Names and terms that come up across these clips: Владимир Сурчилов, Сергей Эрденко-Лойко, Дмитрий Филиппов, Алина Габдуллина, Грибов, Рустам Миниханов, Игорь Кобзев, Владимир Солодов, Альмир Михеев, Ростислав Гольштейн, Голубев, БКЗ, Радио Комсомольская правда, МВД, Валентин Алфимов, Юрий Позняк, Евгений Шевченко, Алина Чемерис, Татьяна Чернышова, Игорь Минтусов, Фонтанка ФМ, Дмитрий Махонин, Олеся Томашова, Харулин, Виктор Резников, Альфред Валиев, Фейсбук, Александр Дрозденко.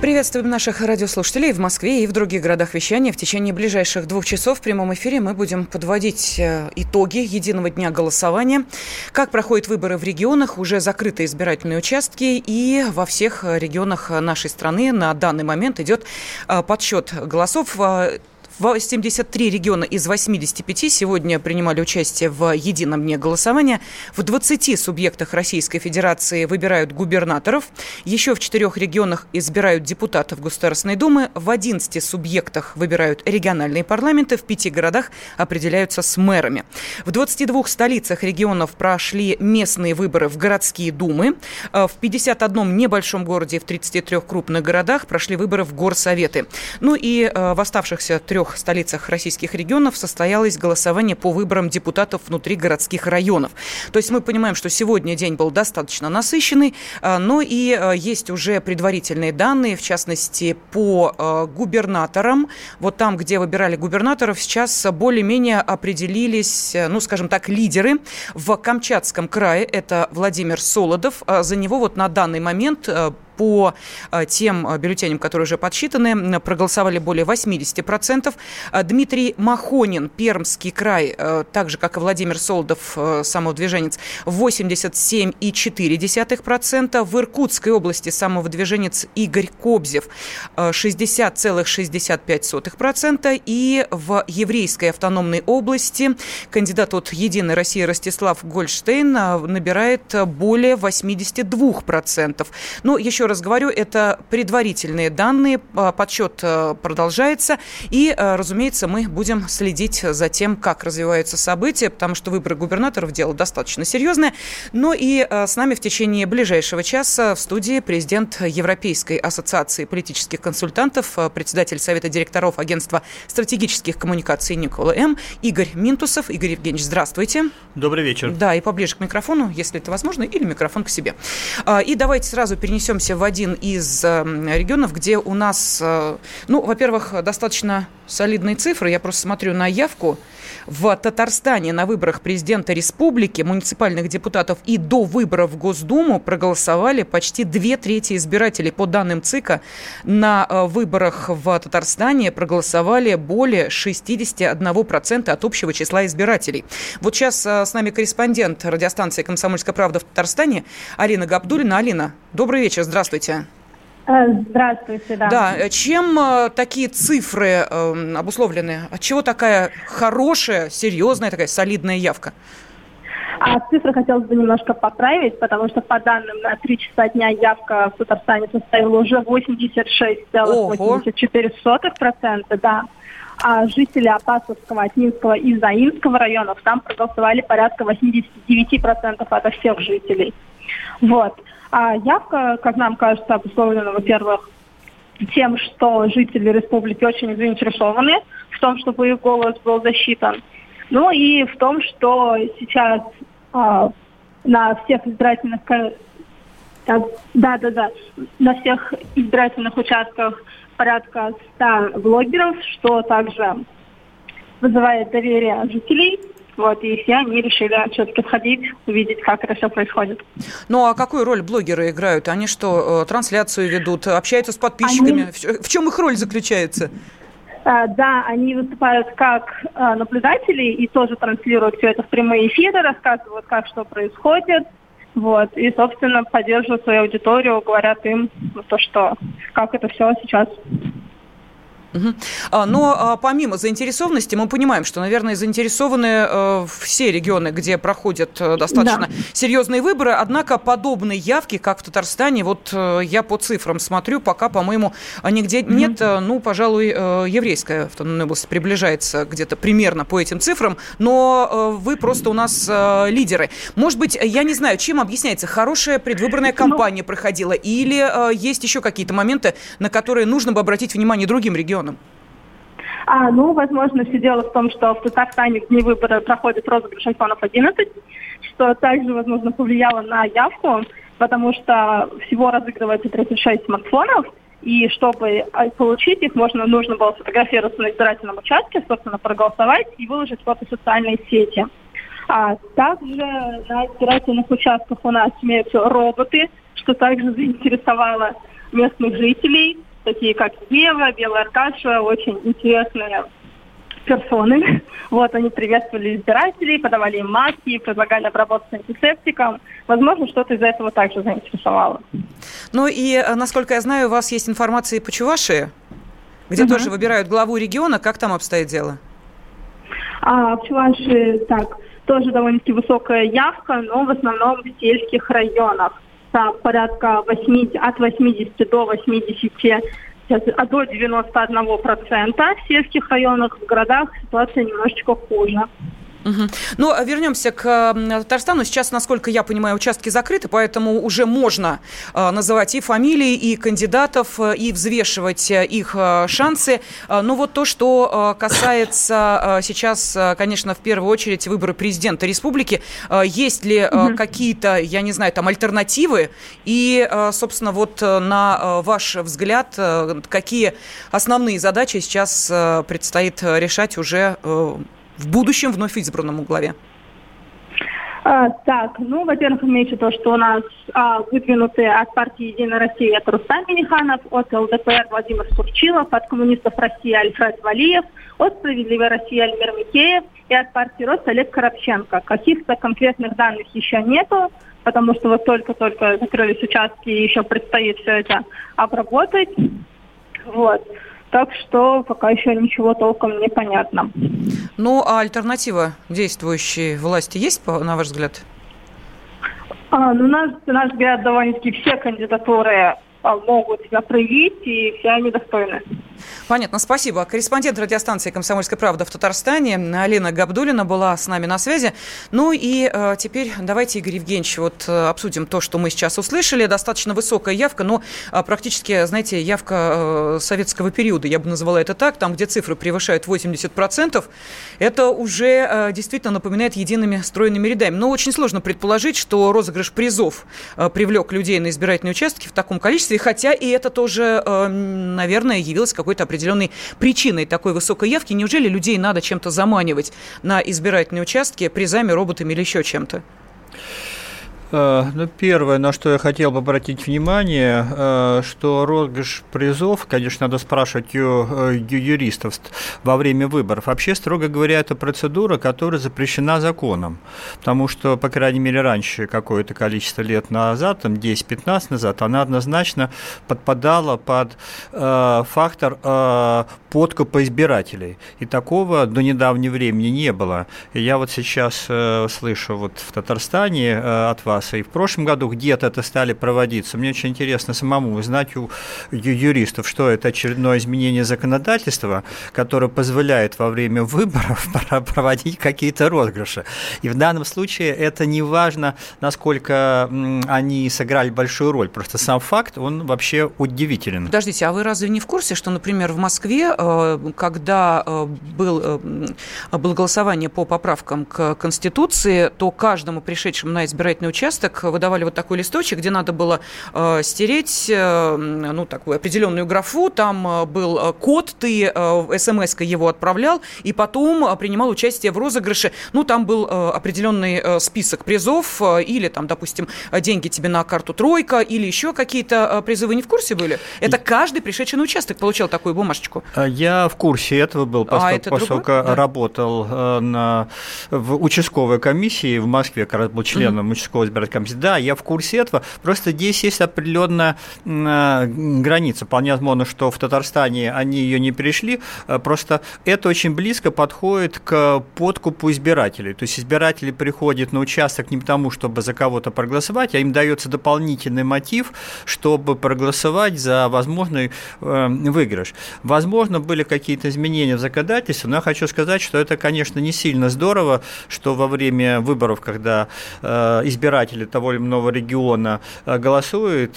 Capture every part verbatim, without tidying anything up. Приветствуем наших радиослушателей в Москве и в других городах вещания. В течение ближайших двух часов в прямом эфире мы будем подводить итоги единого дня голосования, как проходят выборы в регионах, уже закрыты избирательные участки, и во всех регионах нашей страны на данный момент идет подсчет голосов. семьдесят три региона из восемьдесят пять сегодня принимали участие в едином дне голосования. В двадцати субъектах Российской Федерации выбирают губернаторов. Еще в четырёх регионах избирают депутатов Государственной Думы. В одиннадцати субъектах выбирают региональные парламенты. В пяти городах определяются с мэрами. В двадцати двух столицах регионов прошли местные выборы в городские думы. В пятидесяти одном небольшом городе и в тридцати трёх крупных городах прошли выборы в горсоветы. Ну и в оставшихся трех В трех столицах российских регионов состоялось голосование по выборам депутатов внутри городских районов. То есть мы понимаем, что сегодня день был достаточно насыщенный, но и есть уже предварительные данные, в частности, по губернаторам. Вот там, где выбирали губернаторов, сейчас более-менее определились, ну, скажем так, лидеры. В Камчатском крае это Владимир Солодов. За него вот на данный момент по тем бюллетеням, которые уже подсчитаны, проголосовали более восемьдесят процентов. Дмитрий Махонин, Пермский край, так же, как и Владимир Солодов, самовыдвиженец, восемьдесят семь целых четыре десятых процента. В Иркутской области самовыдвиженец Игорь Кобзев, шестьдесят целых шестьдесят пять сотых процента. И в Еврейской автономной области кандидат от «Единой России» Ростислав Гольштейн набирает более восемьдесят два процента. Но еще Еще раз говорю, это предварительные данные, подсчет продолжается, и, разумеется, мы будем следить за тем, как развиваются события, потому что выборы губернаторов – дело достаточно серьезное. Ну и с нами в течение ближайшего часа в студии президент Европейской ассоциации политических консультантов, председатель Совета директоров агентства стратегических коммуникаций Никола М. Игорь Минтусов. Игорь Евгеньевич, здравствуйте. Добрый вечер. Да, и поближе к микрофону, если это возможно, или микрофон к себе. И давайте сразу перенесемся в один из регионов, где у нас, ну, во-первых, достаточно солидные цифры. Я просто смотрю на явку. В Татарстане на выборах президента республики, муниципальных депутатов и до выборов в Госдуму проголосовали почти две трети избирателей. По данным ЦИКа, на выборах в Татарстане проголосовали более шестьдесят один процент от общего числа избирателей. Вот сейчас с нами корреспондент радиостанции «Комсомольская правда» в Татарстане Алина Габдуллина. Алина, добрый вечер, здравствуйте. Здравствуйте, да. Да, чем э, такие цифры э, обусловлены? Отчего такая хорошая, серьезная, такая солидная явка? А цифры хотелось бы немножко поправить, потому что по данным на три часа дня явка в Татарстане составила уже восемьдесят шесть целых восемьдесят четыре сотых процента, да. А жители Апатовского, Атинского и Заинского районов там проголосовали порядка восемьдесят девять процентов от всех жителей. Вот. А явка, как нам кажется, обусловлена, во-первых, тем, что жители республики очень заинтересованы в том, чтобы их голос был засчитан. Ну и в том, что сейчас а, на всех избирательных да, да, да, на всех избирательных участках порядка ста блогеров, что также вызывает доверие жителей. Вот, и все они решили все-таки сходить, увидеть, как это все происходит. Ну, а какую роль блогеры играют? Они что, трансляцию ведут, общаются с подписчиками? Они... В чем их роль заключается? А, да, они выступают как а, наблюдатели и тоже транслируют все это в прямые эфиры, рассказывают, как что происходит. Вот, и, собственно, поддерживают свою аудиторию, говорят им то, что, как это все сейчас. Но помимо заинтересованности, мы понимаем, что, наверное, заинтересованы все регионы, где проходят достаточно да. серьезные выборы. Однако подобные явки, как в Татарстане, вот я по цифрам смотрю, пока, по-моему, нигде mm-hmm. нет. Ну, пожалуй, Еврейская автономная область приближается где-то примерно по этим цифрам, но вы просто у нас лидеры. Может быть, я не знаю, чем объясняется, хорошая предвыборная кампания проходила или есть еще какие-то моменты, на которые нужно бы обратить внимание другим регионам? А, ну, возможно, все дело в том, что в Татарстане в дни выборы проходит розыгрыш айфонов одиннадцать, что также, возможно, повлияло на явку, потому что всего разыгрывается тридцать шесть смартфонов, и чтобы получить их, можно, нужно было сфотографироваться на избирательном участке, собственно, проголосовать и выложить фото в социальные сети. А также на избирательных участках у нас имеются роботы, что также заинтересовало местных жителей, такие как Ева, Белая Аркаша, очень интересные персоны. Вот, они приветствовали избирателей, подавали им маски, предлагали обработаться антисептиком. Возможно, что-то из этого также заинтересовало. Ну и, насколько я знаю, у вас есть информация по Чувашии, где угу. тоже выбирают главу региона. Как там обстоит дело? А, в Чувашии так, тоже довольно-таки высокая явка, но в основном в сельских районах. Там порядка восемьдесят, от восьмидесяти до восьмидесяти, а до девяносто один процент в сельских районах, в городах ситуация немножечко хуже. Угу. Ну, вернемся к Татарстану. Сейчас, насколько я понимаю, участки закрыты, поэтому уже можно называть и фамилии, и кандидатов, и взвешивать их шансы. Но вот то, что касается сейчас, конечно, в первую очередь выборы президента республики, есть ли угу. какие-то, я не знаю, там альтернативы? И, собственно, вот на ваш взгляд, какие основные задачи сейчас предстоит решать уже в будущем вновь избранному главе? А, так, ну, во-первых, отмечу то, что у нас а, выдвинуты от партии «Единая Россия» от Рустам Миниханов, от ЛДПР Владимир Сурчилов, от коммунистов России Альфред Валиев, от «Справедливой России» Альмир Михеев и от партии «Рост» Олег Коробченко. Каких-то конкретных данных еще нету, потому что вот только-только закрылись участки и еще предстоит все это обработать. Вот. Так что пока еще ничего толком не понятно. Ну, а альтернатива действующей власти есть, на ваш взгляд? А, ну, на наш взгляд, довольно-таки все кандидатуры могут себя проявить, и все они достойны. Понятно, спасибо. Корреспондент радиостанции «Комсомольская правда» в Татарстане Алина Габдуллина была с нами на связи. Ну и э, теперь давайте, Игорь Евгеньевич, вот обсудим то, что мы сейчас услышали. Достаточно высокая явка, но практически, знаете, явка э, советского периода, я бы назвала это так, там, где цифры превышают восемьдесят процентов, это уже э, действительно напоминает едиными стройными рядами. Но очень сложно предположить, что розыгрыш призов э, привлек людей на избирательные участки в таком количестве, хотя и это тоже, э, наверное, явилось какой-то определенной причиной такой высокой явки. Неужели людей надо чем-то заманивать на избирательные участки призами, роботами или еще чем-то? Ну, первое, на что я хотел бы обратить внимание, что розыгрыш призов, конечно, надо спрашивать у юристов во время выборов. Вообще, строго говоря, это процедура, которая запрещена законом, потому что, по крайней мере, раньше, какое-то количество лет назад, там десять-пятнадцать назад, она однозначно подпадала под э, фактор э, подкупа избирателей. И такого до недавнего времени не было. И я вот сейчас э, слышу вот в Татарстане э, от вас, и в прошлом году где-то это стали проводиться. Мне очень интересно самому узнать у юристов, что это очередное изменение законодательства, которое позволяет во время выборов проводить какие-то розыгрыши. И в данном случае это не важно, насколько они сыграли большую роль. Просто сам факт, он вообще удивителен. Подождите, а вы разве не в курсе, что, например, в Москве, когда был, было голосование по поправкам к Конституции, то каждому пришедшему на избирательный участок выдавали вот такой листочек, где надо было э, стереть э, ну, такую определенную графу, там э, был код, ты э, смс-кой его отправлял, и потом э, принимал участие в розыгрыше. Ну, там был э, определенный э, список призов, э, или там, допустим, деньги тебе на карту «Тройка», или еще какие-то э, призывы. Не в курсе были? Это каждый пришедший на участок получал такую бумажечку. Я в курсе этого был, поскольку, а поскольку да. работал э, на, в участковой комиссии в Москве, как раз был членом mm-hmm. участковой избирательной комиссии. Да, я в курсе этого. Просто здесь есть определенная граница. Вполне возможно, что в Татарстане они ее не перешли. Просто это очень близко подходит к подкупу избирателей. То есть избиратели приходят на участок не потому, чтобы за кого-то проголосовать, а им дается дополнительный мотив, чтобы проголосовать за возможный выигрыш. Возможно, были какие-то изменения в законодательстве, но я хочу сказать, что это, конечно, не сильно здорово, что во время выборов, когда избиратели избиратели того или иного региона голосуют,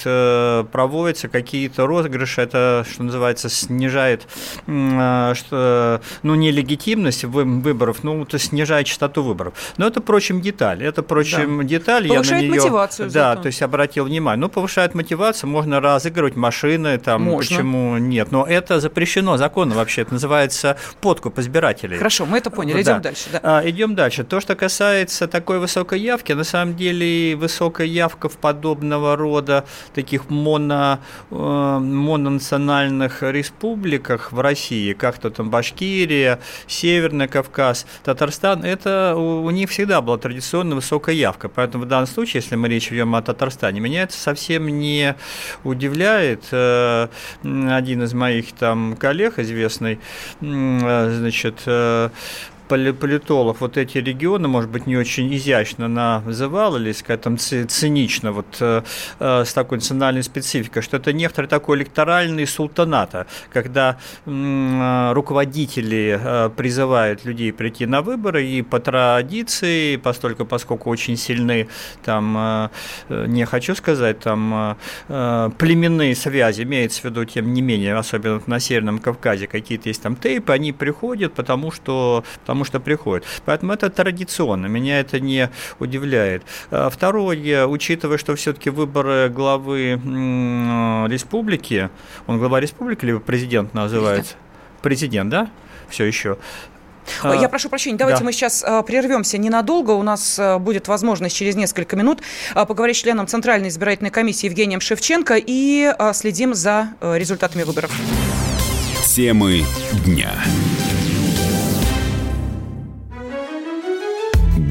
проводятся какие-то розыгрыши, это, что называется, снижает, что, ну, не легитимность выборов, ну, то снижает частоту выборов. Но это, впрочем, деталь. Это, впрочем, да. деталь. Повышает я на неё, мотивацию. Да, зато. То есть обратил внимание. Ну, повышает мотивацию, можно разыгрывать машины, там, можно. Почему нет. Но это запрещено законом вообще, это называется подкуп избирателей. Хорошо, мы это поняли, да. идем дальше. Да. А, идем дальше. То, что касается такой высокой явки, на самом деле высокая явка в подобного рода таких моно, э, мононациональных республиках в России, как-то там Башкирия, Северный Кавказ, Татарстан, это у, у них всегда была традиционно высокая явка. Поэтому в данном случае, если мы речь ведем о Татарстане, меня это совсем не удивляет. Э, один из моих там коллег, известный, э, значит, э, политолог, вот эти регионы, может быть, не очень изящно называл или, скажем, там, цинично, вот э, с такой национальной спецификой, что это некоторый такой электоральный султаната, когда э, руководители э, призывают людей прийти на выборы, и по традиции, постольку, поскольку очень сильны, там, э, не хочу сказать, там, э, племенные связи, имеется в виду, тем не менее, особенно на Северном Кавказе, какие-то есть там тейпы, они приходят, потому что Потому что приходит. Поэтому это традиционно, меня это не удивляет. Второе, учитывая, что все-таки выборы главы республики, он глава республики, либо президент называется? Президент, президент да? Все еще. Я прошу прощения, давайте да. мы сейчас прервемся ненадолго. У нас будет возможность через несколько минут поговорить с членом Центральной избирательной комиссии Евгением Шевченко и следим за результатами выборов. Темы дня.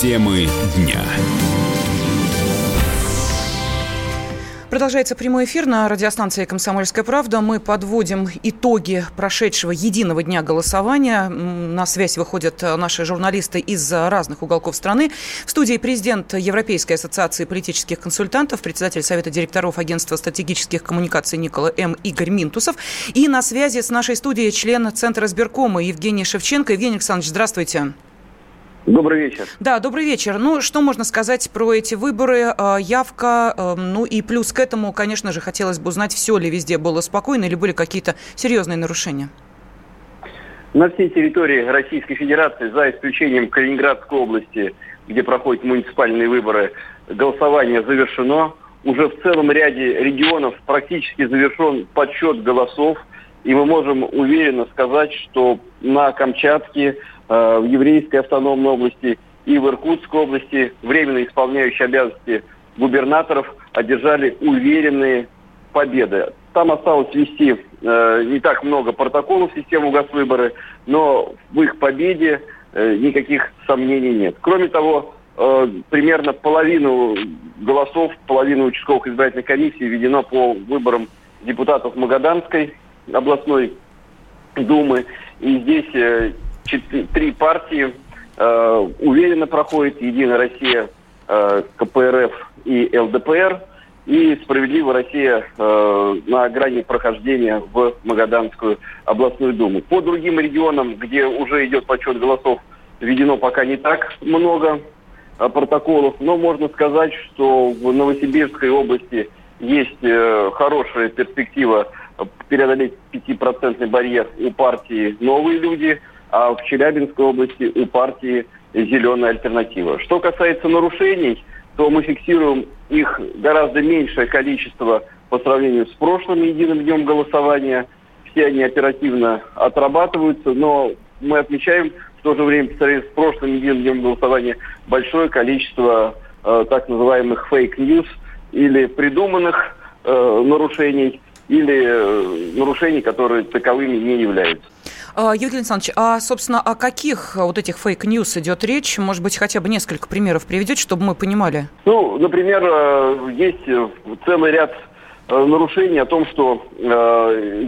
Темы дня. Продолжается прямой эфир на радиостанции «Комсомольская правда». Мы подводим итоги прошедшего единого дня голосования. На связь выходят наши журналисты из разных уголков страны. В студии президент Европейской ассоциации политических консультантов, председатель Совета директоров агентства стратегических коммуникаций Никола М. Игорь Минтусов. И на связи с нашей студией член Центра избиркома Евгений Шевченко. Евгений Александрович, здравствуйте. Добрый вечер. Да, добрый вечер. Ну, что можно сказать про эти выборы? Явка, ну и плюс к этому, конечно же, хотелось бы узнать, все ли везде было спокойно или были какие-то серьезные нарушения? На всей территории Российской Федерации, за исключением Калининградской области, где проходят муниципальные выборы, голосование завершено. Уже в целом ряде регионов практически завершен подсчет голосов. И мы можем уверенно сказать, что на Камчатке, в Еврейской автономной области и в Иркутской области временно исполняющие обязанности губернаторов одержали уверенные победы. Там осталось ввести э, не так много протоколов в систему Госвыборы, но в их победе э, никаких сомнений нет. Кроме того, э, примерно половину голосов, половину участковых избирательных комиссий введено по выборам депутатов Магаданской областной думы. И здесь... Э, Три партии э, уверенно проходят: «Единая Россия», э, ка пэ эр эф и эл дэ пэ эр, и «Справедливая Россия» э, на грани прохождения в Магаданскую областную думу. По другим регионам, где уже идет подсчет голосов, введено пока не так много э, протоколов, но можно сказать, что в Новосибирской области есть э, хорошая перспектива преодолеть пятипроцентный барьер у партии «Новые люди», а в Челябинской области у партии «Зеленая альтернатива». Что касается нарушений, то мы фиксируем их гораздо меньшее количество по сравнению с прошлым единым днем голосования. Все они оперативно отрабатываются, но мы отмечаем в то же время по сравнению с прошлым единым днем голосования большое количество э, так называемых фейк-ньюс или придуманных э, нарушений, или э, нарушений, которые таковыми не являются. Евгений Александрович, а, собственно, о каких вот этих фейк-ньюс идет речь? Может быть, хотя бы несколько примеров приведете, чтобы мы понимали? Ну, например, есть целый ряд нарушений о том, что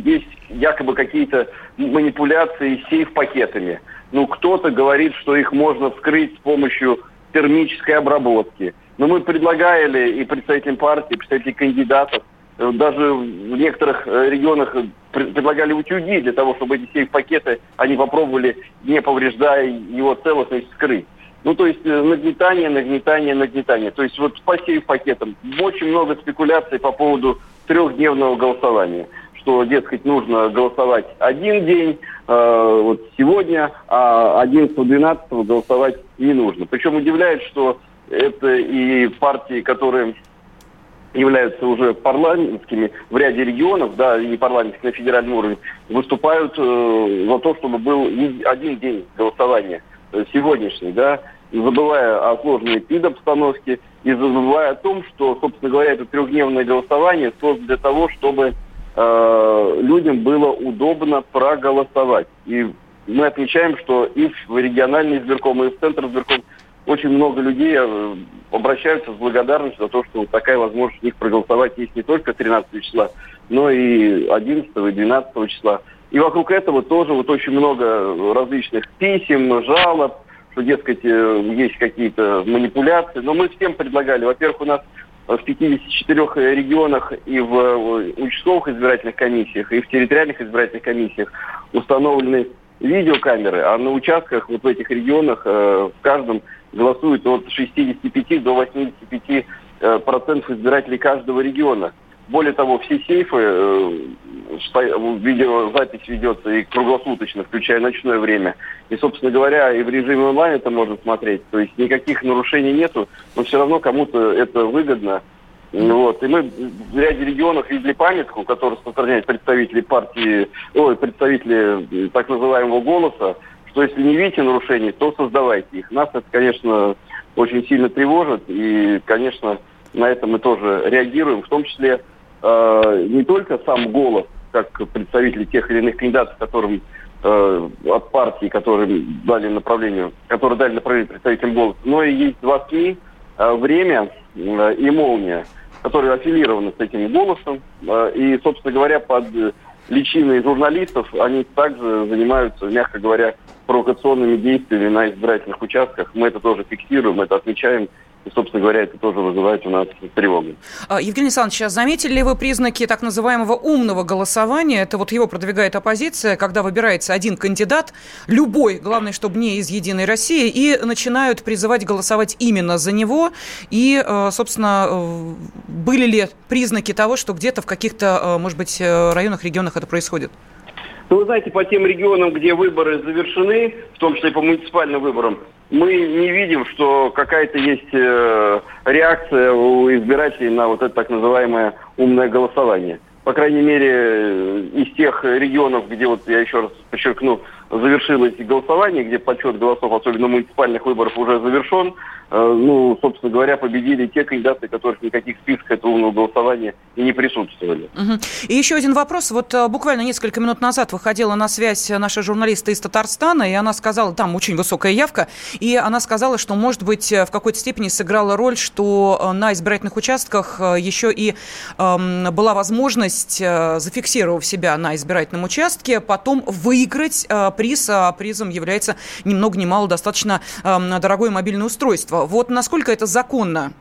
есть якобы какие-то манипуляции сейф-пакетами. Ну, кто-то говорит, что их можно вскрыть с помощью термической обработки. Но мы предлагали и представителям партии, и представителям кандидатов, даже в некоторых регионах предлагали утюги для того, чтобы эти сейф-пакеты они попробовали, не повреждая его целостность, скрыть. Ну, то есть нагнетание, нагнетание, нагнетание. То есть вот по сейф-пакетам очень много спекуляций по поводу трехдневного голосования. Что, дескать, нужно голосовать один день, э, вот сегодня, а одиннадцатого-двенадцатого голосовать не нужно. Причем удивляет, что это и партии, которые являются уже парламентскими в ряде регионов, да, и не парламентских, на федеральном уровне, выступают э, за то, чтобы был один день голосования э, сегодняшний, да, забывая о сложной пид-обстановке и забывая о том, что, собственно говоря, это трехдневное голосование создано для того, чтобы э, людям было удобно проголосовать. И мы отмечаем, что и в региональный избирком, и в центр избирком очень много людей обращаются с благодарностью за то, что такая возможность у них проголосовать есть не только тринадцатого числа, но и одиннадцатого и двенадцатого числа. И вокруг этого тоже вот очень много различных писем, жалоб, что, дескать, есть какие-то манипуляции. Но мы всем предлагали. Во-первых, у нас в пятидесяти четырёх регионах и в участковых избирательных комиссиях, и в территориальных избирательных комиссиях установлены видеокамеры, а на участках вот в этих регионах э, в каждом голосует от шестидесяти пяти до восьмидесяти пяти э, процентов избирателей каждого региона. Более того, все сейфы, э, видеозапись ведется и круглосуточно, включая ночное время. И, собственно говоря, и в режиме онлайн это можно смотреть. То есть никаких нарушений нету, но все равно кому-то это выгодно. Вот. И мы в ряде регионов видели памятку, которую распространяют представители партии, ой, представители так называемого голоса, что если не видите нарушений, то создавайте их. Нас это, конечно, очень сильно тревожит, и, конечно, на это мы тоже реагируем, в том числе э, не только сам голос, как представители тех или иных кандидатов, которым э, от партии, которые дали направление, которые дали направление представителям голоса, но и есть два СМИ, э, «Время» и «Молния», которые аффилированы с этим голосом. И, собственно говоря, под личиной журналистов они также занимаются, мягко говоря, провокационными действиями на избирательных участках. Мы это тоже фиксируем, это отмечаем. И, собственно говоря, это тоже вызывает у нас тревогу. Евгений Александрович, а заметили ли вы признаки так называемого умного голосования? Это вот его продвигает оппозиция, когда выбирается один кандидат, любой, главное, чтобы не из «Единой России», и начинают призывать голосовать именно за него. И, собственно, были ли признаки того, что где-то в каких-то, может быть, районах, регионах это происходит? Ну, вы знаете, по тем регионам, где выборы завершены, в том числе и по муниципальным выборам, мы не видим, что какая-то есть э, реакция у избирателей на вот это так называемое умное голосование. По крайней мере, из тех регионов, где, вот я еще раз подчеркну, завершилось голосование, где подсчет голосов, особенно муниципальных выборов, уже завершен, э, ну, собственно говоря, победили те кандидаты, которых в никаких списках этого умного голосования и не присутствовали. Угу. И еще один вопрос. Вот а, буквально несколько минут назад выходила на связь наша журналистка из Татарстана, и она сказала, там очень высокая явка, и она сказала, что, может быть, в какой-то степени сыграла роль, что на избирательных участках еще и э, была возможность, зафиксировав себя на избирательном участке, потом выиграть э, приз, а призом является ни много ни мало достаточно э, дорогое мобильное устройство. Вот насколько это законно?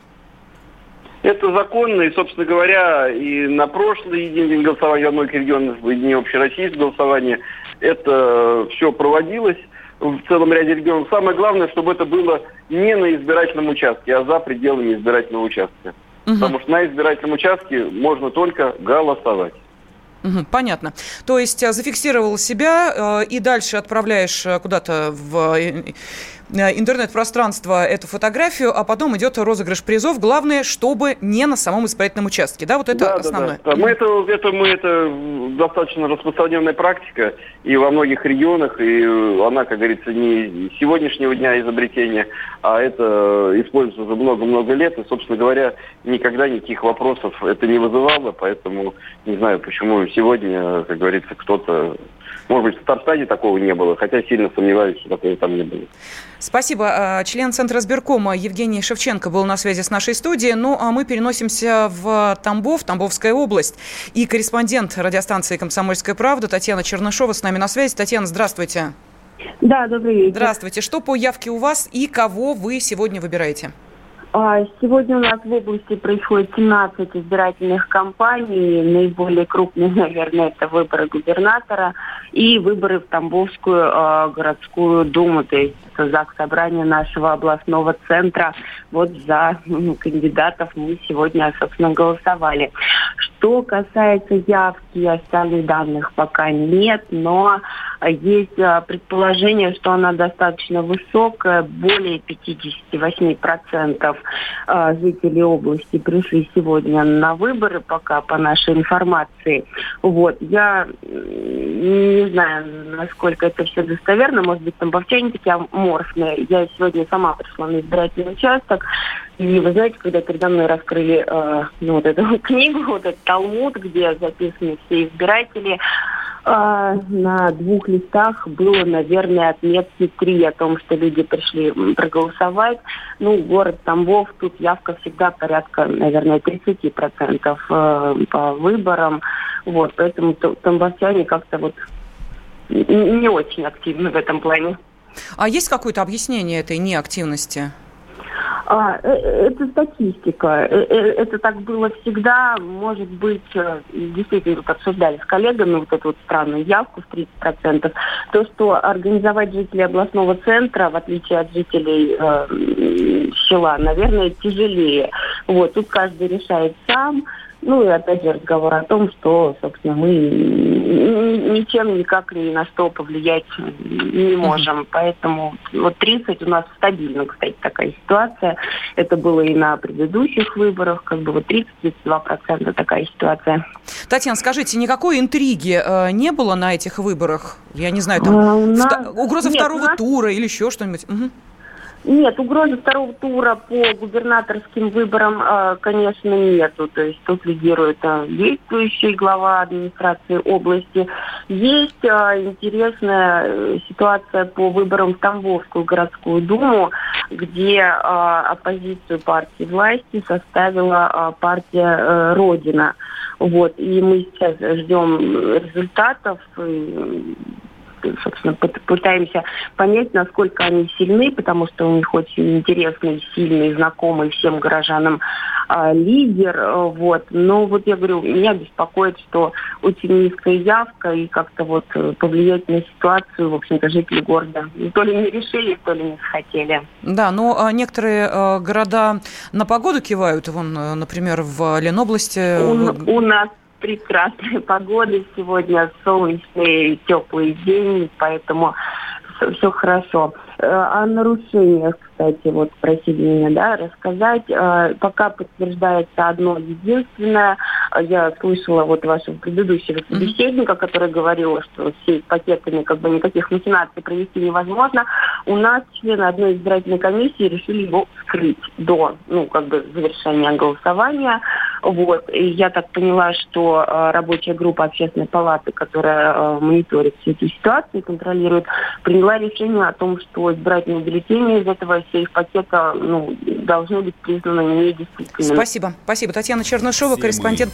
Это законно, и, собственно говоря, и на прошлый единый день голосования во многих регионах, в дни общероссийского голосования, это все проводилось в целом ряде регионов. Самое главное, чтобы это было не на избирательном участке, а за пределами избирательного участка. Угу. Потому что на избирательном участке можно только голосовать. Понятно. То есть зафиксировал себя и дальше отправляешь куда-то в интернет-пространство эту фотографию, а потом идет розыгрыш призов. Главное, чтобы не на самом избирательном участке. Да, вот это да, основное. Да, да. Мы это, это, мы это достаточно распространенная практика и во многих регионах, и она, как говорится, не сегодняшнего дня изобретения, а это используется уже много-много лет, и, собственно говоря, никогда никаких вопросов это не вызывало, поэтому не знаю, почему сегодня, как говорится, кто-то Может быть, в Татарстане такого не было, хотя сильно сомневаюсь, что такого там не было. Спасибо. Член Центра сберкома Евгений Шевченко был на связи с нашей студией. Ну, а мы переносимся в Тамбов, Тамбовская область. И корреспондент радиостанции «Комсомольская правда» Татьяна Чернышова с нами на связи. Татьяна, здравствуйте. Да, добрый вечер. Здравствуйте. Что по явке у вас и кого вы сегодня выбираете? Сегодня у нас в области происходит семнадцать избирательных кампаний. Наиболее крупные, наверное, это выборы губернатора и выборы в Тамбовскую э, городскую думу, то есть ЗАГС собрание нашего областного центра. Вот за э, кандидатов мы сегодня, собственно, голосовали. Что касается явки, остальных данных пока нет, но есть э, предположение, что она достаточно высокая, более пятьдесят восемь процентов. Жители области пришли сегодня на выборы, пока по нашей информации. Вот. Я не знаю, насколько это все достоверно. Может быть, тамбовчане такие аморфные. Я сегодня сама пришла на избирательный участок. И вы знаете, когда передо мной раскрыли э, ну, вот эту книгу, вот этот талмуд, где записаны все избиратели, э, на двух листах было, наверное, отметки три о том, что люди пришли проголосовать. Ну, город Тамбов, тут явка всегда порядка, наверное, тридцать процентов э, по выборам. Вот, поэтому тамбовчане как-то вот не очень активны в этом плане. А есть какое-то объяснение этой неактивности? А, это статистика. Это так было всегда. Может быть, действительно, как обсуждали с коллегами, вот эту вот странную явку в тридцать процентов. То, что организовать жителей областного центра, в отличие от жителей э, села, наверное, тяжелее. Вот, тут каждый решает сам. Ну и опять же разговор о том, что, собственно, мы ничем никак ни на что повлиять не можем. Поэтому вот тридцать у нас стабильно, кстати, такая ситуация. Это было и на предыдущих выборах, как бы вот тридцать-тридцать два процента такая ситуация. Татьяна, скажите, никакой интриги э, не было на этих выборах? Я не знаю, там а, нас... вто... угроза Нет, второго нас... тура или еще что-нибудь? Угу. Нет, угрозы второго тура по губернаторским выборам, конечно, нету. То есть тут лидирует действующий глава администрации области. Есть интересная ситуация по выборам в Тамбовскую городскую думу, где оппозицию партии власти составила партия «Родина». Вот, и мы сейчас ждем результатов. Собственно, пытаемся понять, насколько они сильны, потому что у них очень интересный, сильный, знакомый всем горожанам э, лидер. Вот. Но вот я говорю, меня беспокоит, что очень низкая явка, и как-то вот повлиять на ситуацию, в общем-то, жители города то ли не решили, то ли не захотели. Да, но некоторые э, города на погоду кивают. Вон, например, в Ленобласти... У, у нас прекрасная погода сегодня, солнечный, теплый день, поэтому все, все хорошо. О нарушениях, кстати, вот просили меня, да, рассказать. Пока подтверждается одно единственное. Я слышала вот вашего предыдущего собеседника, который говорил, что с пакетами как бы никаких махинаций провести невозможно. У нас члены одной избирательной комиссии решили его скрыть до, ну, как бы завершения голосования. Вот. И я так поняла, что э, рабочая группа общественной палаты, которая э, мониторит всю эту ситуацию, контролирует, приняла решение о том, что избирательные бюллетени из этого сейф-пакета ну, должны быть признаны недействительными. Спасибо. Спасибо. Татьяна Чернышова, корреспондент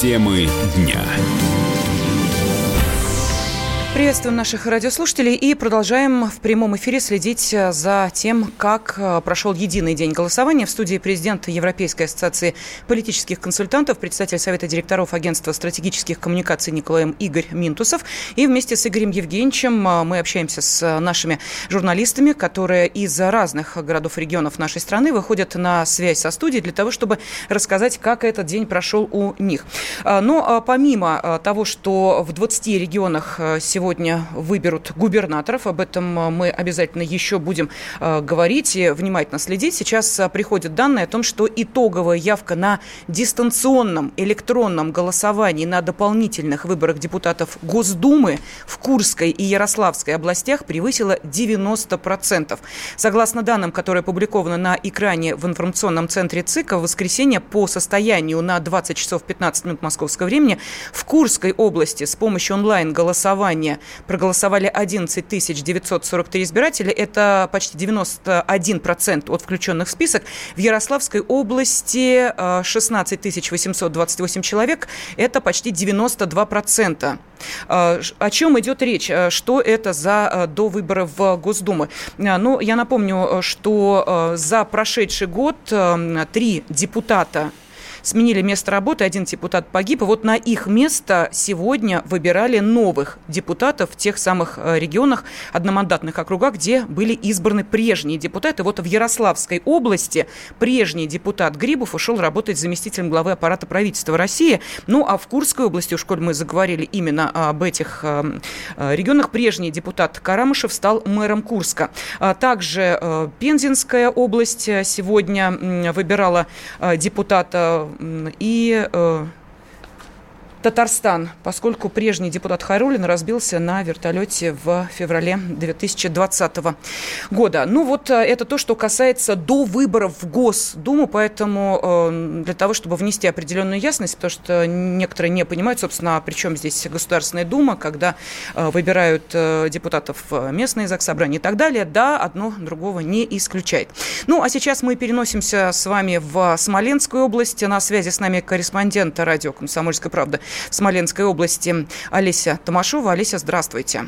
Темы дня. Приветствуем наших радиослушателей и продолжаем в прямом эфире следить за тем, как прошел единый день голосования. В студии президент Европейской ассоциации политических консультантов, председатель Совета директоров агентства стратегических коммуникаций Никола М. Игорь Минтусов. И вместе с Игорем Евгеньевичем мы общаемся с нашими журналистами, которые из разных городов и регионов нашей страны выходят на связь со студией для того, чтобы рассказать, как этот день прошел у них. Но помимо того, что в двадцати регионах сегодня Сегодня выберут губернаторов. Об этом мы обязательно еще будем э, говорить и внимательно следить. Сейчас э, приходят данные о том, что итоговая явка на дистанционном электронном голосовании на дополнительных выборах депутатов Госдумы в Курской и Ярославской областях превысила девяносто процентов. Согласно данным, которые опубликованы на экране в информационном центре ЦИК, в воскресенье по состоянию на двадцать часов пятнадцать минут московского времени в Курской области с помощью онлайн-голосования проголосовали одиннадцать тысяч девятьсот сорок три избирателя. Это почти девяносто один процент от включенных в список. В Ярославской области шестнадцать тысяч восемьсот двадцать восемь человек. Это почти девяносто два процента. О чем идет речь? Что это за довыборы в Госдуму? Ну, я напомню, что за прошедший год три депутата сменили место работы, один депутат погиб. И вот на их место сегодня выбирали новых депутатов в тех самых регионах, одномандатных округах, где были избраны прежние депутаты. Вот в Ярославской области прежний депутат Грибов ушел работать заместителем главы аппарата правительства России. Ну, а в Курской области, уж коль мы заговорили именно об этих регионах, прежний депутат Карамышев стал мэром Курска. Также Пензенская область сегодня выбирала депутата и э, Татарстан, поскольку прежний депутат Харулин разбился на вертолете в феврале две тысячи двадцатого года. Ну вот это то, что касается до выборов в Госдуму, поэтому э, для того, чтобы внести определенную ясность, потому что некоторые не понимают, собственно, а при чем здесь Государственная Дума, когда э, выбирают э, депутатов местные заксобрания и так далее, да, одно другого не исключает. Ну а сейчас мы переносимся с вами в Смоленскую область. На связи с нами корреспондент радио «Комсомольская правда» в Смоленской области Олеся Томашова. Олеся, здравствуйте.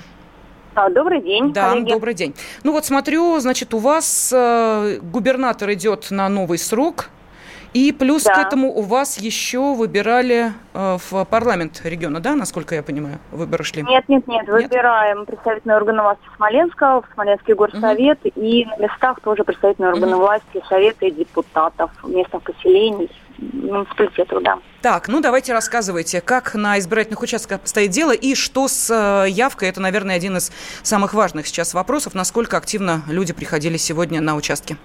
Добрый день, да, коллеги. Добрый день. Ну вот смотрю, значит, у вас губернатор идет на новый срок, и плюс да. к этому у вас еще выбирали в парламент региона, да, насколько я понимаю, выборы шли? Нет, нет, нет, нет? выбираем представительные органы власти Смоленска, Смоленский горсовет, угу. и на местах тоже представительные органы угу. власти, советы депутатов, местных поселений. Муниципалитету, да. Так, ну давайте рассказывайте, как на избирательных участках стоит дело и что с явкой. Это, наверное, один из самых важных сейчас вопросов. Насколько активно люди приходили сегодня на участки?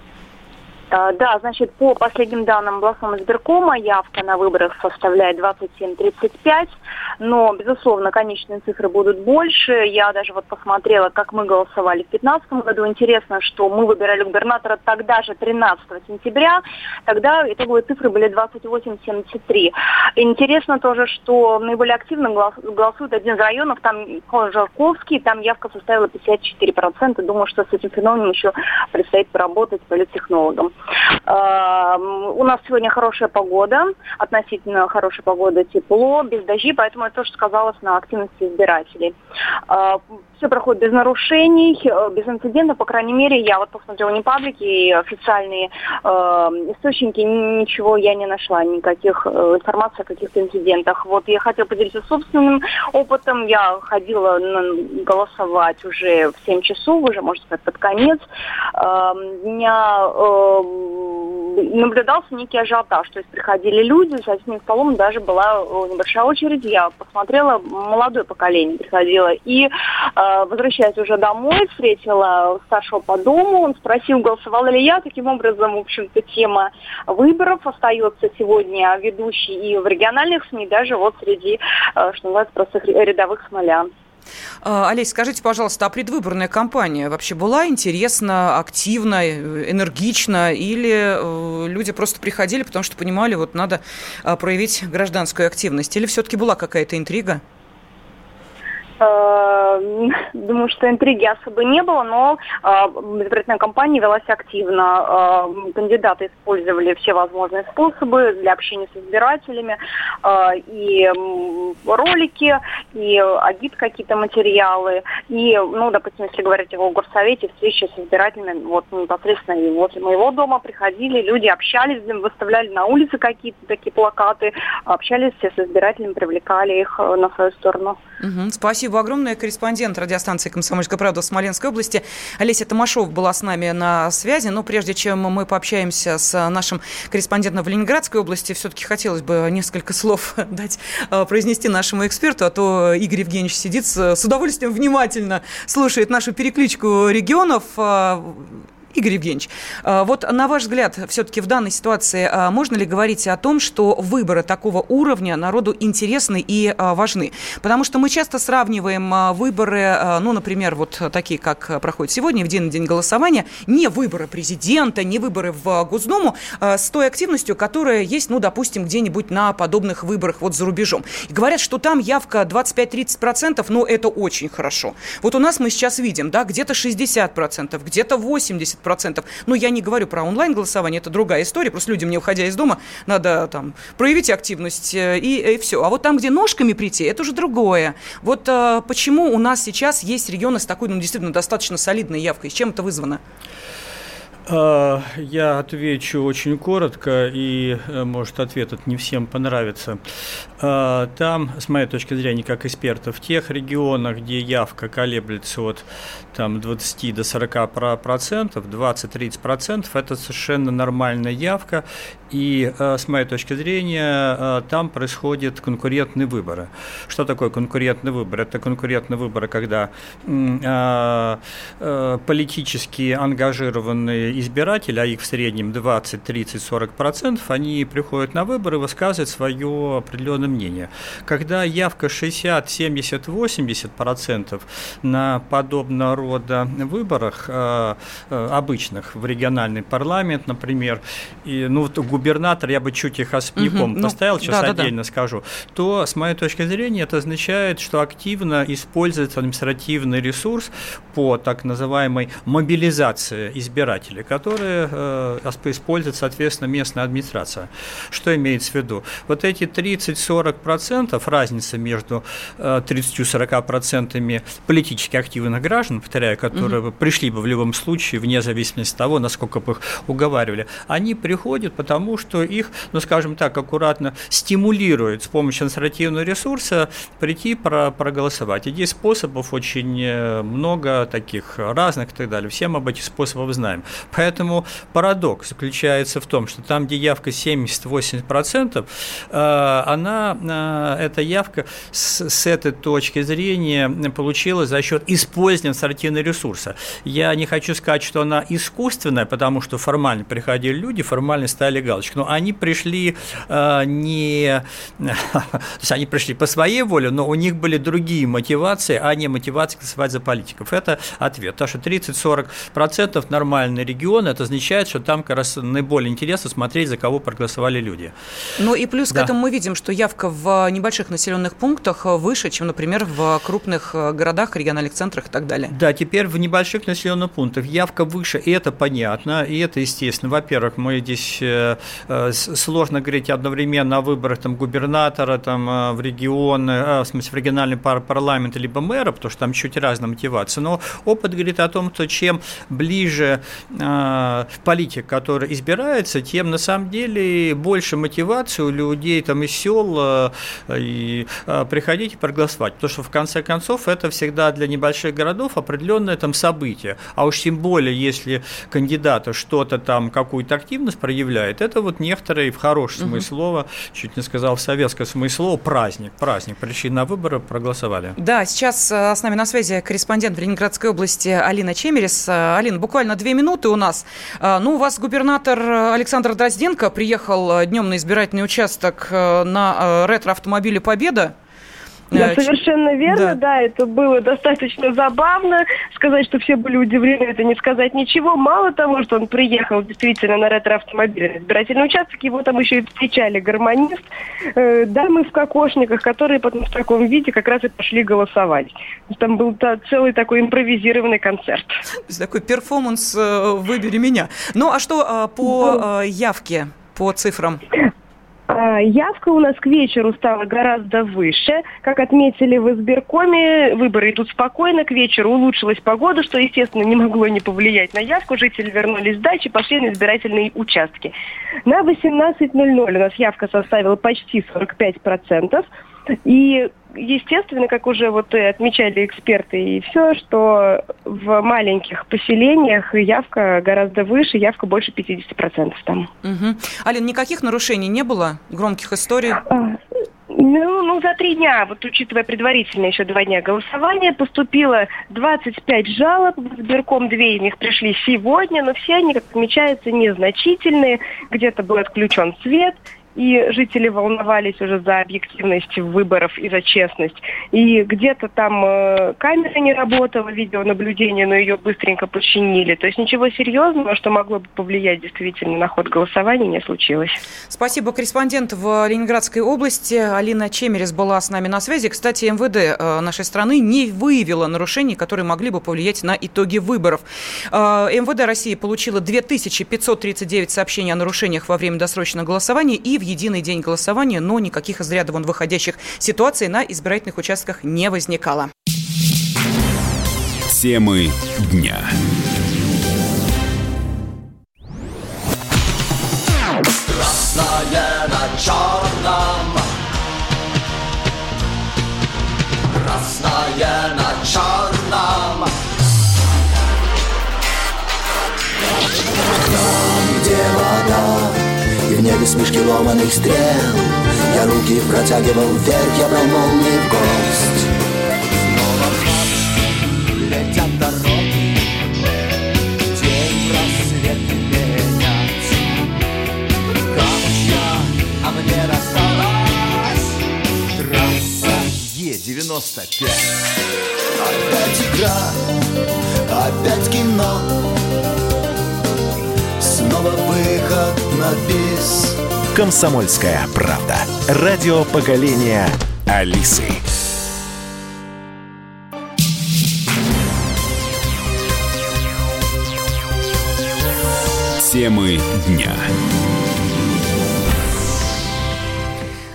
Да, значит, по последним данным областного избиркома явка на выборах составляет двадцать семь тридцать пять, но, безусловно, конечные цифры будут больше. Я даже вот посмотрела, как мы голосовали в две тысячи пятнадцатом году. Интересно, что мы выбирали губернатора тогда же, тринадцатого сентября. Тогда итоговые цифры были двадцать восемь семьдесят три. Интересно тоже, что наиболее активно голосует один из районов, там Кожарковский, там явка составила пятьдесят четыре процента. Думаю, что с этим феноменом еще предстоит поработать политтехнологам. У нас сегодня хорошая погода, относительно хорошая погода, тепло, без дождей, поэтому это тоже сказалось на активности избирателей. Все проходит без нарушений, без инцидентов, по крайней мере, я вот посмотрела не паблики и официальные источники, ничего я не нашла, никаких информации о каких-то инцидентах. Вот я хотела поделиться собственным опытом, я ходила голосовать уже в семь часов, уже, можно сказать, под конец дня. Наблюдался некий ажиотаж, то есть приходили люди, за одним столом даже была небольшая очередь, я посмотрела, молодое поколение приходило, и э, возвращаясь уже домой, встретила старшего по дому, он спросил, голосовала ли я, таким образом, в общем-то, тема выборов остается сегодня ведущей и в региональных СМИ, даже вот среди, э, что называется, простых рядовых смолян. Олесь, скажите, пожалуйста, а предвыборная кампания вообще была интересна, активна, энергична? Или люди просто приходили, потому что понимали, вот надо проявить гражданскую активность? Или все-таки была какая-то интрига? Думаю, что интриги особо не было, но избирательная кампания велась активно. Кандидаты использовали все возможные способы для общения с избирателями, и ролики, и агит какие-то материалы, и, ну, допустим, если говорить о горсовете, встречи с избирателями, вот непосредственно и возле моего дома приходили люди, общались, выставляли на улице какие-то такие плакаты, общались все с избирателями, привлекали их на свою сторону. Угу, спасибо огромное. Корреспондент радиостанции «Комсомольская правда» в Смоленской области Олеся Томашова была с нами на связи. Но прежде чем мы пообщаемся с нашим корреспондентом в Ленинградской области, все-таки хотелось бы несколько слов дать, произнести нашему эксперту, а то Игорь Евгеньевич сидит с удовольствием, внимательно слушает нашу перекличку регионов. Игорь Евгеньевич, вот на ваш взгляд, все-таки в данной ситуации можно ли говорить о том, что выборы такого уровня народу интересны и важны? Потому что мы часто сравниваем выборы, ну, например, вот такие, как проходят сегодня, в день, день голосования, не выборы президента, не выборы в Госдуму, с той активностью, которая есть, ну, допустим, где-нибудь на подобных выборах вот за рубежом. И говорят, что там явка двадцать пять - тридцать процентов, но это очень хорошо. Вот у нас мы сейчас видим, да, где-то шестьдесят процентов, где-то восемьдесят процентов. процентов. Но я не говорю про онлайн-голосование, это другая история. Просто людям, не уходя из дома, надо там проявить активность и, и все. А вот там, где ножками прийти, это уже другое. Вот а, почему у нас сейчас есть регионы с такой, ну, действительно достаточно солидной явкой? С чем это вызвано? Я отвечу очень коротко, и, может, ответ не всем понравится. Там, с моей точки зрения, как эксперта, в тех регионах, где явка колеблется от там, двадцати до сорока процентов, двадцать-тридцать процентов, это совершенно нормальная явка. И, с моей точки зрения, там происходят конкурентные выборы. Что такое конкурентный выбор? Это конкурентные выборы, когда политически ангажированные избиратели, а их в среднем двадцать, тридцать, сорок процентов, они приходят на выборы, высказывают свое определенное мнение. Когда явка шестьдесят, семьдесят, восемьдесят процентов на подобного рода выборах обычных, в региональный парламент, например, и, ну, вот губернатор, я бы чуть их особняком угу, поставил, ну, сейчас да, отдельно да, да. скажу, то, с моей точки зрения, это означает, что активно используется административный ресурс по так называемой мобилизации избирателей, которые э, использует, соответственно, местная администрация. Что имеется в виду? Вот эти тридцать-сорок процентов, разница между э, тридцать-сорок процентов политически активных граждан, повторяю, которые угу. пришли бы в любом случае, вне зависимости от того, насколько бы их уговаривали, они приходят, потому Потому что их, ну, скажем так, аккуратно стимулирует с помощью административного ресурса прийти про- проголосовать. И здесь способов очень много таких разных и так далее. Все мы об этих способах знаем. Поэтому парадокс заключается в том, что там, где явка семьдесят-восемьдесят процентов, она, эта явка с, с этой точки зрения получилась за счет использования административного ресурса. Я не хочу сказать, что она искусственная, потому что формально приходили люди, формально стали галочку. Но они пришли э, не... То есть они пришли по своей воле, но у них были другие мотивации, а не мотивации голосовать за политиков. Это ответ. Потому что тридцать-сорок процентов нормальный регион, это означает, что там как раз наиболее интересно смотреть, за кого проголосовали люди. Ну и плюс да. к этому мы видим, что явка в небольших населенных пунктах выше, чем, например, в крупных городах, региональных центрах и так далее. Да, теперь в небольших населенных пунктах явка выше, и это понятно, и это естественно. Во-первых, мы здесь... сложно говорить одновременно о выборах там, губернатора там, в регион, в смысле в региональный пар- парламент либо мэра, потому что там чуть разная мотивация, но опыт говорит о том, что чем ближе э, политик, который избирается, тем на самом деле больше мотивации у людей там, из сел э, и, э, приходить и проголосовать, потому что в конце концов это всегда для небольших городов определенное там, событие, а уж тем более, если кандидаты что-то там, какую-то активность проявляют, это вот некоторые, в хорошем смысле слова, uh-huh. чуть не сказал в советском смысле слова, праздник, праздник, пришли на выборы, проголосовали. Да, сейчас с нами на связи корреспондент в Ленинградской области Алина Чемерис. Алина, буквально две минуты у нас. Ну, у вас губернатор Александр Дрозденко приехал днем на избирательный участок на ретро-автомобиле «Победа». Да, совершенно верно, да. да, это было достаточно забавно. Сказать, что все были удивлены, это не сказать ничего. Мало того, что он приехал действительно на ретро-автомобиле на избирательный участок, его там еще и встречали гармонист, э, дамы в кокошниках, которые потом в таком виде как раз и пошли голосовать. Там был та, целый такой импровизированный концерт. То есть такой перформанс э, «Выбери меня». Ну, а что э, по э, явке, по цифрам? Явка у нас к вечеру стала гораздо выше. Как отметили в избиркоме, выборы идут спокойно. К вечеру улучшилась погода, что, естественно, не могло не повлиять на явку. Жители вернулись с дачи, пошли на избирательные участки. На восемнадцать ноль-ноль у нас явка составила почти сорок пять процентов. И, естественно, как уже вот отмечали эксперты и все, что в маленьких поселениях явка гораздо выше, явка больше пятьдесят процентов там. Угу. Алина, никаких нарушений не было? Громких историй? Ну, ну, за три дня, вот учитывая предварительные еще два дня голосования, поступило двадцать пять жалоб, в избирком две из них пришли сегодня, но все они, как отмечается, незначительные, где-то был отключен свет. И жители волновались уже за объективность выборов и за честность. И где-то там э, камера не работала, видеонаблюдение, но ее быстренько починили. То есть ничего серьезного, что могло бы повлиять действительно на ход голосования, не случилось. Спасибо. Корреспондент в Ленинградской области Алина Чемерис была с нами на связи. Кстати, МВД нашей страны не выявило нарушений, которые могли бы повлиять на итоги выборов. Э, МВД России получило две тысячи пятьсот тридцать девять сообщений о нарушениях во время досрочного голосования и в единый день голосования, но никаких из ряда вон выходящих ситуаций на избирательных участках не возникало. Темы дня. Красное на черном. Красное на черном. Там, где вода. И в небе смешки ломаных стрел. Я руки протягивал вверх, я брал молнии в гость. Снова в нас летят дороги. День рассветы летят. Камушья, а мне рассталась трасса Е девяносто пять. Опять игра, опять кино. Снова выход на бис. «Комсомольская правда». Радио поколения Алисы. Темы дня.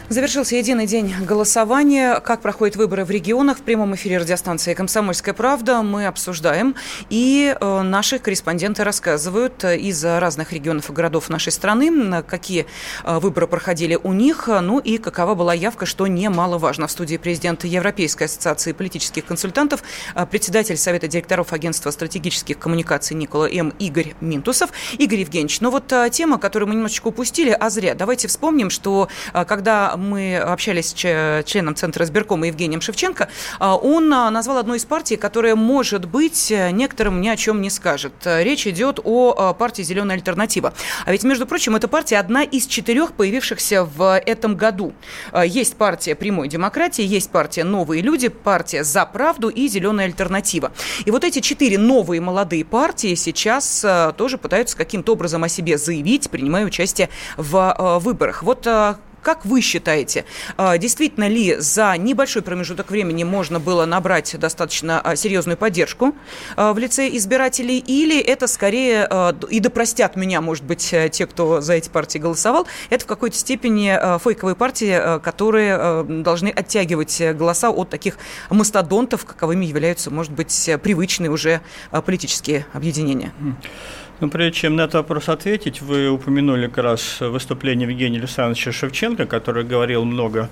Завершился единый день голосования. Как проходят выборы в регионах? В прямом эфире радиостанции «Комсомольская правда» мы обсуждаем. И наши корреспонденты рассказывают из разных регионов и городов нашей страны, какие выборы проходили у них, ну и какова была явка, что немаловажно. В студии президент Европейской ассоциации политических консультантов, председатель Совета директоров агентства стратегических коммуникаций Никола М. Игорь Минтусов. Игорь Евгеньевич, ну вот тема, которую мы немножечко упустили, а зря. Давайте вспомним, что когда мы общались с членом Центра избиркома Евгением Шевченко, он назвал одну из партий, которая, может быть, некоторым ни о чем не скажет. Речь идет о партии «Зеленая альтернатива». А ведь, между прочим, эта партия одна из четырех появившихся в этом году. Есть партия «Прямой демократии», есть партия «Новые люди», партия «За правду» и «Зеленая альтернатива». И вот эти четыре новые молодые партии сейчас тоже пытаются каким-то образом о себе заявить, принимая участие в выборах. Вот как вы считаете, действительно ли за небольшой промежуток времени можно было набрать достаточно серьезную поддержку в лице избирателей, или это скорее, и да простят меня, может быть, те, кто за эти партии голосовал, это в какой-то степени фейковые партии, которые должны оттягивать голоса от таких мастодонтов, каковыми являются, может быть, привычные уже политические объединения? Но прежде чем на этот вопрос ответить, вы упомянули как раз выступление Евгения Александровича Шевченко, который говорил много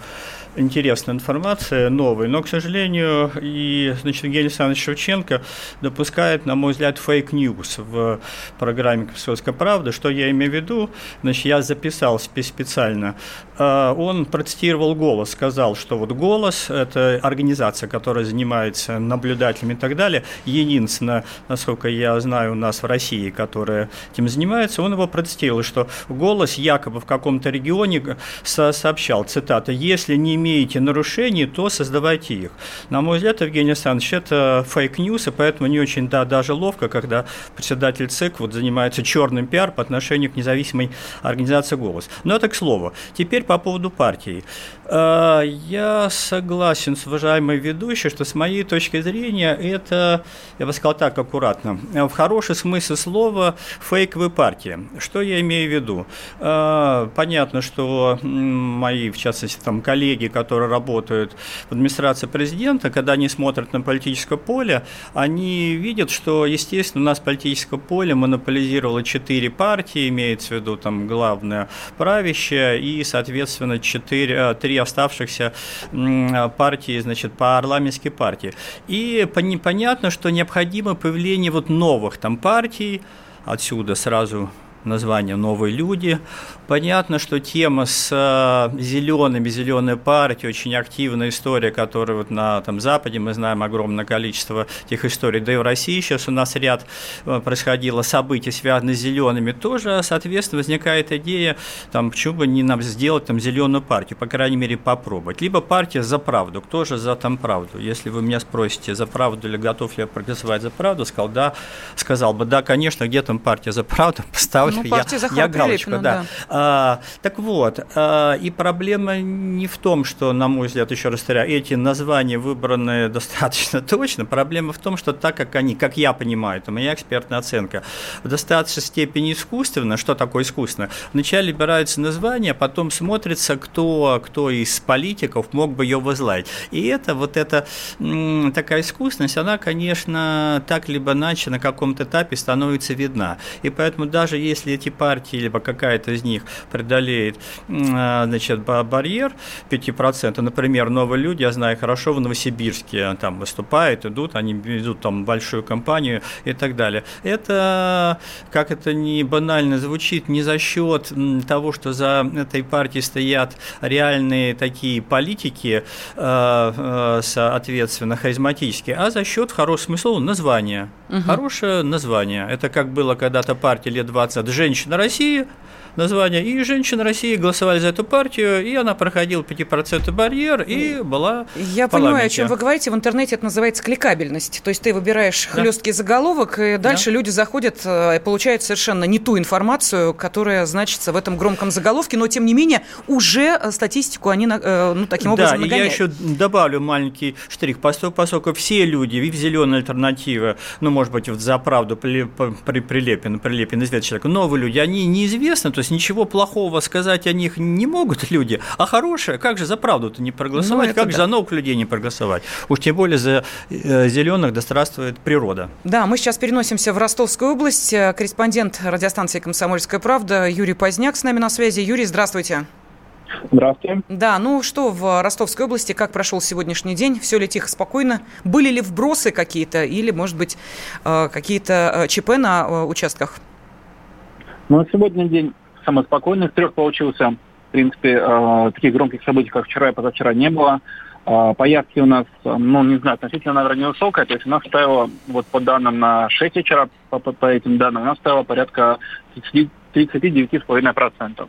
интересной информации, новой. Но, к сожалению, и, значит, Евгений Александрович Шевченко допускает, на мой взгляд, фейк-ньюс в программе «Комсомольская правда». Что я имею в виду? Значит, я записал специально. Он процитировал «Голос», сказал, что вот «Голос» — это организация, которая занимается наблюдателями и так далее. Единственное, насколько я знаю, у нас в России, которая которая этим занимается, он его протестировал, что «Голос» якобы в каком-то регионе со- сообщал, цитата, «Если не имеете нарушений, то создавайте их». На мой взгляд, Евгений Александрович, это фейк-ньюс, и поэтому не очень, да, даже ловко, когда председатель ЦИК вот занимается черным пиар по отношению к независимой организации «Голос». Но это к слову. Теперь по поводу партии. Я согласен с уважаемой ведущей, что с моей точки зрения это, я бы сказал так аккуратно, в хорошем смысле слова фейковая партия. Что я имею в виду? Понятно, что мои, в частности, там, коллеги, которые работают в администрации президента, когда они смотрят на политическое поле, они видят, что, естественно, у нас политическое поле монополизировало четыре партии, имеется в виду там главная правящая и, соответственно, четыре, три оставшихся партии, значит, парламентские партии. И понятно, что необходимо появление вот новых там партий, отсюда сразу название «Новые люди». Понятно, что тема с зелеными, зеленой партией, очень активная история, которая вот на там, Западе, мы знаем огромное количество этих историй, да и в России сейчас у нас ряд происходило событий, связанных с зелеными, тоже, соответственно, возникает идея, там, почему бы не нам сделать там, зеленую партию, по крайней мере, попробовать. Либо партия «За правду», кто же за там правду? Если вы меня спросите, за правду или готов ли я проголосовать за правду, сказал, да, сказал бы, да, конечно, где там партия «За правду», поставлю. Ну, партия Захара Прилепина, да. да. А, так вот, а, и проблема не в том, что, на мой взгляд, еще раз повторяю, эти названия выбраны достаточно точно. Проблема в том, что так как они, как я понимаю, это моя экспертная оценка, в достаточной степени искусственно. Что такое искусственно? Вначале выбираются названия, а потом смотрится, кто, кто из политиков мог бы ее возглавить. И это, вот эта м- такая искусственность, она, конечно, так либо иначе на каком-то этапе становится видна. И поэтому даже если Если эти партии, либо какая-то из них преодолеет, значит, барьер пять процентов, например, «Новые люди», я знаю хорошо, в Новосибирске там выступают, идут, они ведут там большую кампанию и так далее. Это, как это ни банально звучит, не за счет того, что за этой партией стоят реальные такие политики, соответственно, харизматические, а за счет, хорошего смысла, названия. Угу. Хорошее название. Это как было когда-то партия лет двадцать, «Женщина России», название, и «Женщина России» голосовали за эту партию, и она проходила пять процентов барьер и была Я в парламенте. Понимаю, о чем вы говорите. В интернете это называется кликабельность. То есть ты выбираешь да. хлесткий заголовок, и дальше да. люди заходят и получают совершенно не ту информацию, которая значится в этом громком заголовке, но, тем не менее, уже статистику они ну, таким образом да, нагоняют. Я еще добавлю маленький штрих, поскольку все люди, и в «Зеленой альтернативе», ну, может быть, «За правду» Прилепин, Прилепин, известный человек, новые люди, они неизвестны, то есть ничего плохого сказать о них не могут люди, а хорошее, как же за правду-то не проголосовать, ну, как да. же за новых людей не проголосовать, уж тем более за зеленых достраивает природа. Да, мы сейчас переносимся в Ростовскую область, корреспондент радиостанции «Комсомольская правда» Юрий Позняк с нами на связи. Юрий, здравствуйте. Здравствуйте. Да, ну что в Ростовской области, как прошел сегодняшний день? Все ли тихо, спокойно? Были ли вбросы какие-то или, может быть, какие-то ЧП на участках? Ну, сегодня день самый спокойный. С трех получился. В принципе, э, таких громких событий, как вчера и позавчера, не было. Э, по явке у нас, ну, не знаю, относительно, наверное, невысокая. То есть у нас стояло, вот по данным на шесть вечера, по, по, по этим данным, у нас стояло порядка тридцать девять целых пять десятых процента.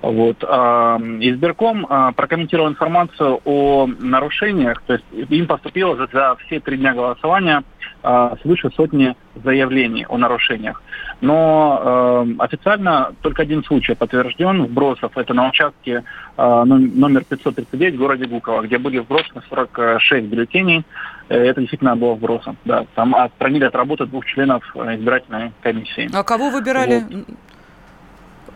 Вот. Избирком прокомментировал информацию о нарушениях, то есть им поступило за все три дня голосования свыше сотни заявлений о нарушениях. Но официально только один случай подтвержден вбросов. Это на участке номер пятьсот тридцать девять в городе Гуково, где были вбросаны сорок шесть бюллетеней. Это действительно было вбросом. Да, там отстранили от работы двух членов избирательной комиссии. А кого выбирали?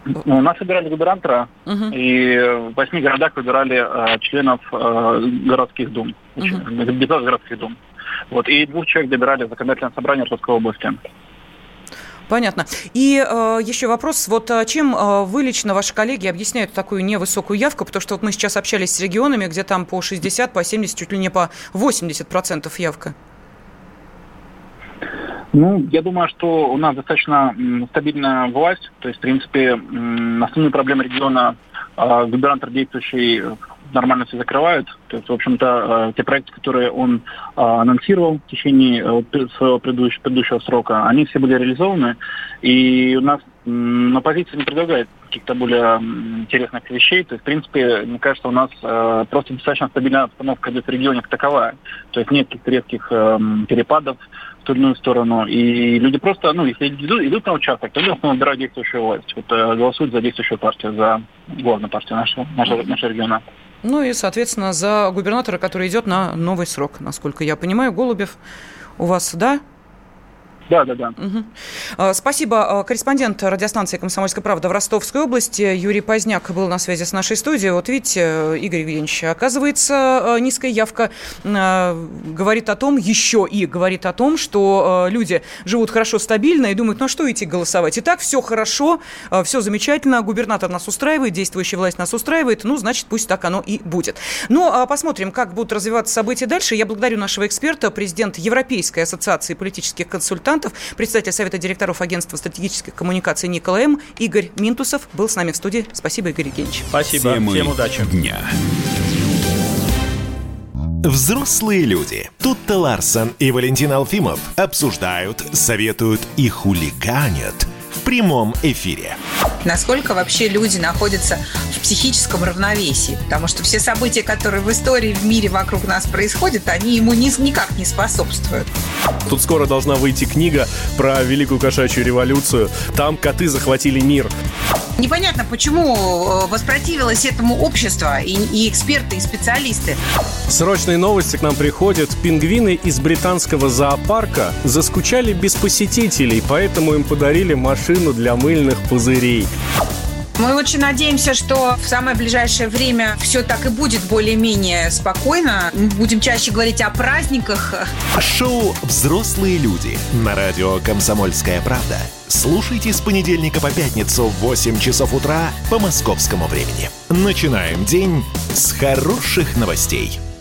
Вот. У нас выбирали губернатора, uh-huh. и в восьми городах выбирали э, членов э, городских дум, uh-huh. депутатов городских дум. Вот, и двух человек добирали в законодательное собрание Ростовской области. Понятно. И э, еще вопрос. Вот чем э, вы лично, ваши коллеги, объясняют такую невысокую явку? Потому что вот мы сейчас общались с регионами, где там по шестьдесят, по семьдесят, чуть ли не по восемьдесят процентов явка. Ну, я думаю, что у нас достаточно стабильная власть. То есть, в принципе, основные проблемы региона губернатор, действующий нормально все закрывают. То есть, в общем-то, те проекты, которые он анонсировал в течение своего предыдущего, предыдущего срока, они все были реализованы. И у нас оппозиция не предлагает каких-то более интересных вещей. То есть, в принципе, мне кажется, у нас э, просто достаточно стабильная обстановка идет в регионе как таковая. То есть нет каких-то резких э, перепадов в ту или иную сторону. И люди просто, ну, если идут, идут на участок, то люди выбирают действующую власть. Вот, э, голосуют за действующую партию, за главную партию нашего, нашего, нашего региона. Ну и, соответственно, за губернатора, который идет на новый срок, насколько я понимаю. Голубев у вас, да? Да, да, да. Угу. Спасибо. Корреспондент радиостанции «Комсомольская правда» в Ростовской области Юрий Позняк был на связи с нашей студией. Вот видите, Игорь Евгеньевич, оказывается, низкая явка говорит о том, еще и говорит о том, что люди живут хорошо, стабильно и думают, ну а что идти голосовать? И так все хорошо, все замечательно, губернатор нас устраивает, действующая власть нас устраивает, ну, значит, пусть так оно и будет. Но посмотрим, как будут развиваться события дальше. Я благодарю нашего эксперта, президента Европейской ассоциации политических консультантов, председатель Совета директоров агентства стратегических коммуникаций Никола М. Игорь Минтусов был с нами в студии. Спасибо, Игорь Евгеньевич. Спасибо. Темы Всем удачи. Дня. Взрослые люди. Тутта Ларсон и Валентин Алфимов обсуждают, советуют и хулиганят в прямом эфире. Насколько вообще люди находятся в психическом равновесии? Потому что все события, которые в истории, в мире вокруг нас происходят, они ему ни, никак не способствуют. Тут скоро должна выйти книга про Великую кошачью революцию. Там коты захватили мир. Непонятно, почему воспротивилось этому общество и, и эксперты, и специалисты. Срочные новости к нам приходят. Пингвины из британского зоопарка заскучали без посетителей, поэтому им подарили машину для мыльных пузырей. Мы очень надеемся, что в самое ближайшее время все так и будет более-менее спокойно. Мы будем чаще говорить о праздниках. Шоу «Взрослые люди» на радио «Комсомольская правда». Слушайте с понедельника по пятницу в восемь часов утра по московскому времени. Начинаем день с хороших новостей.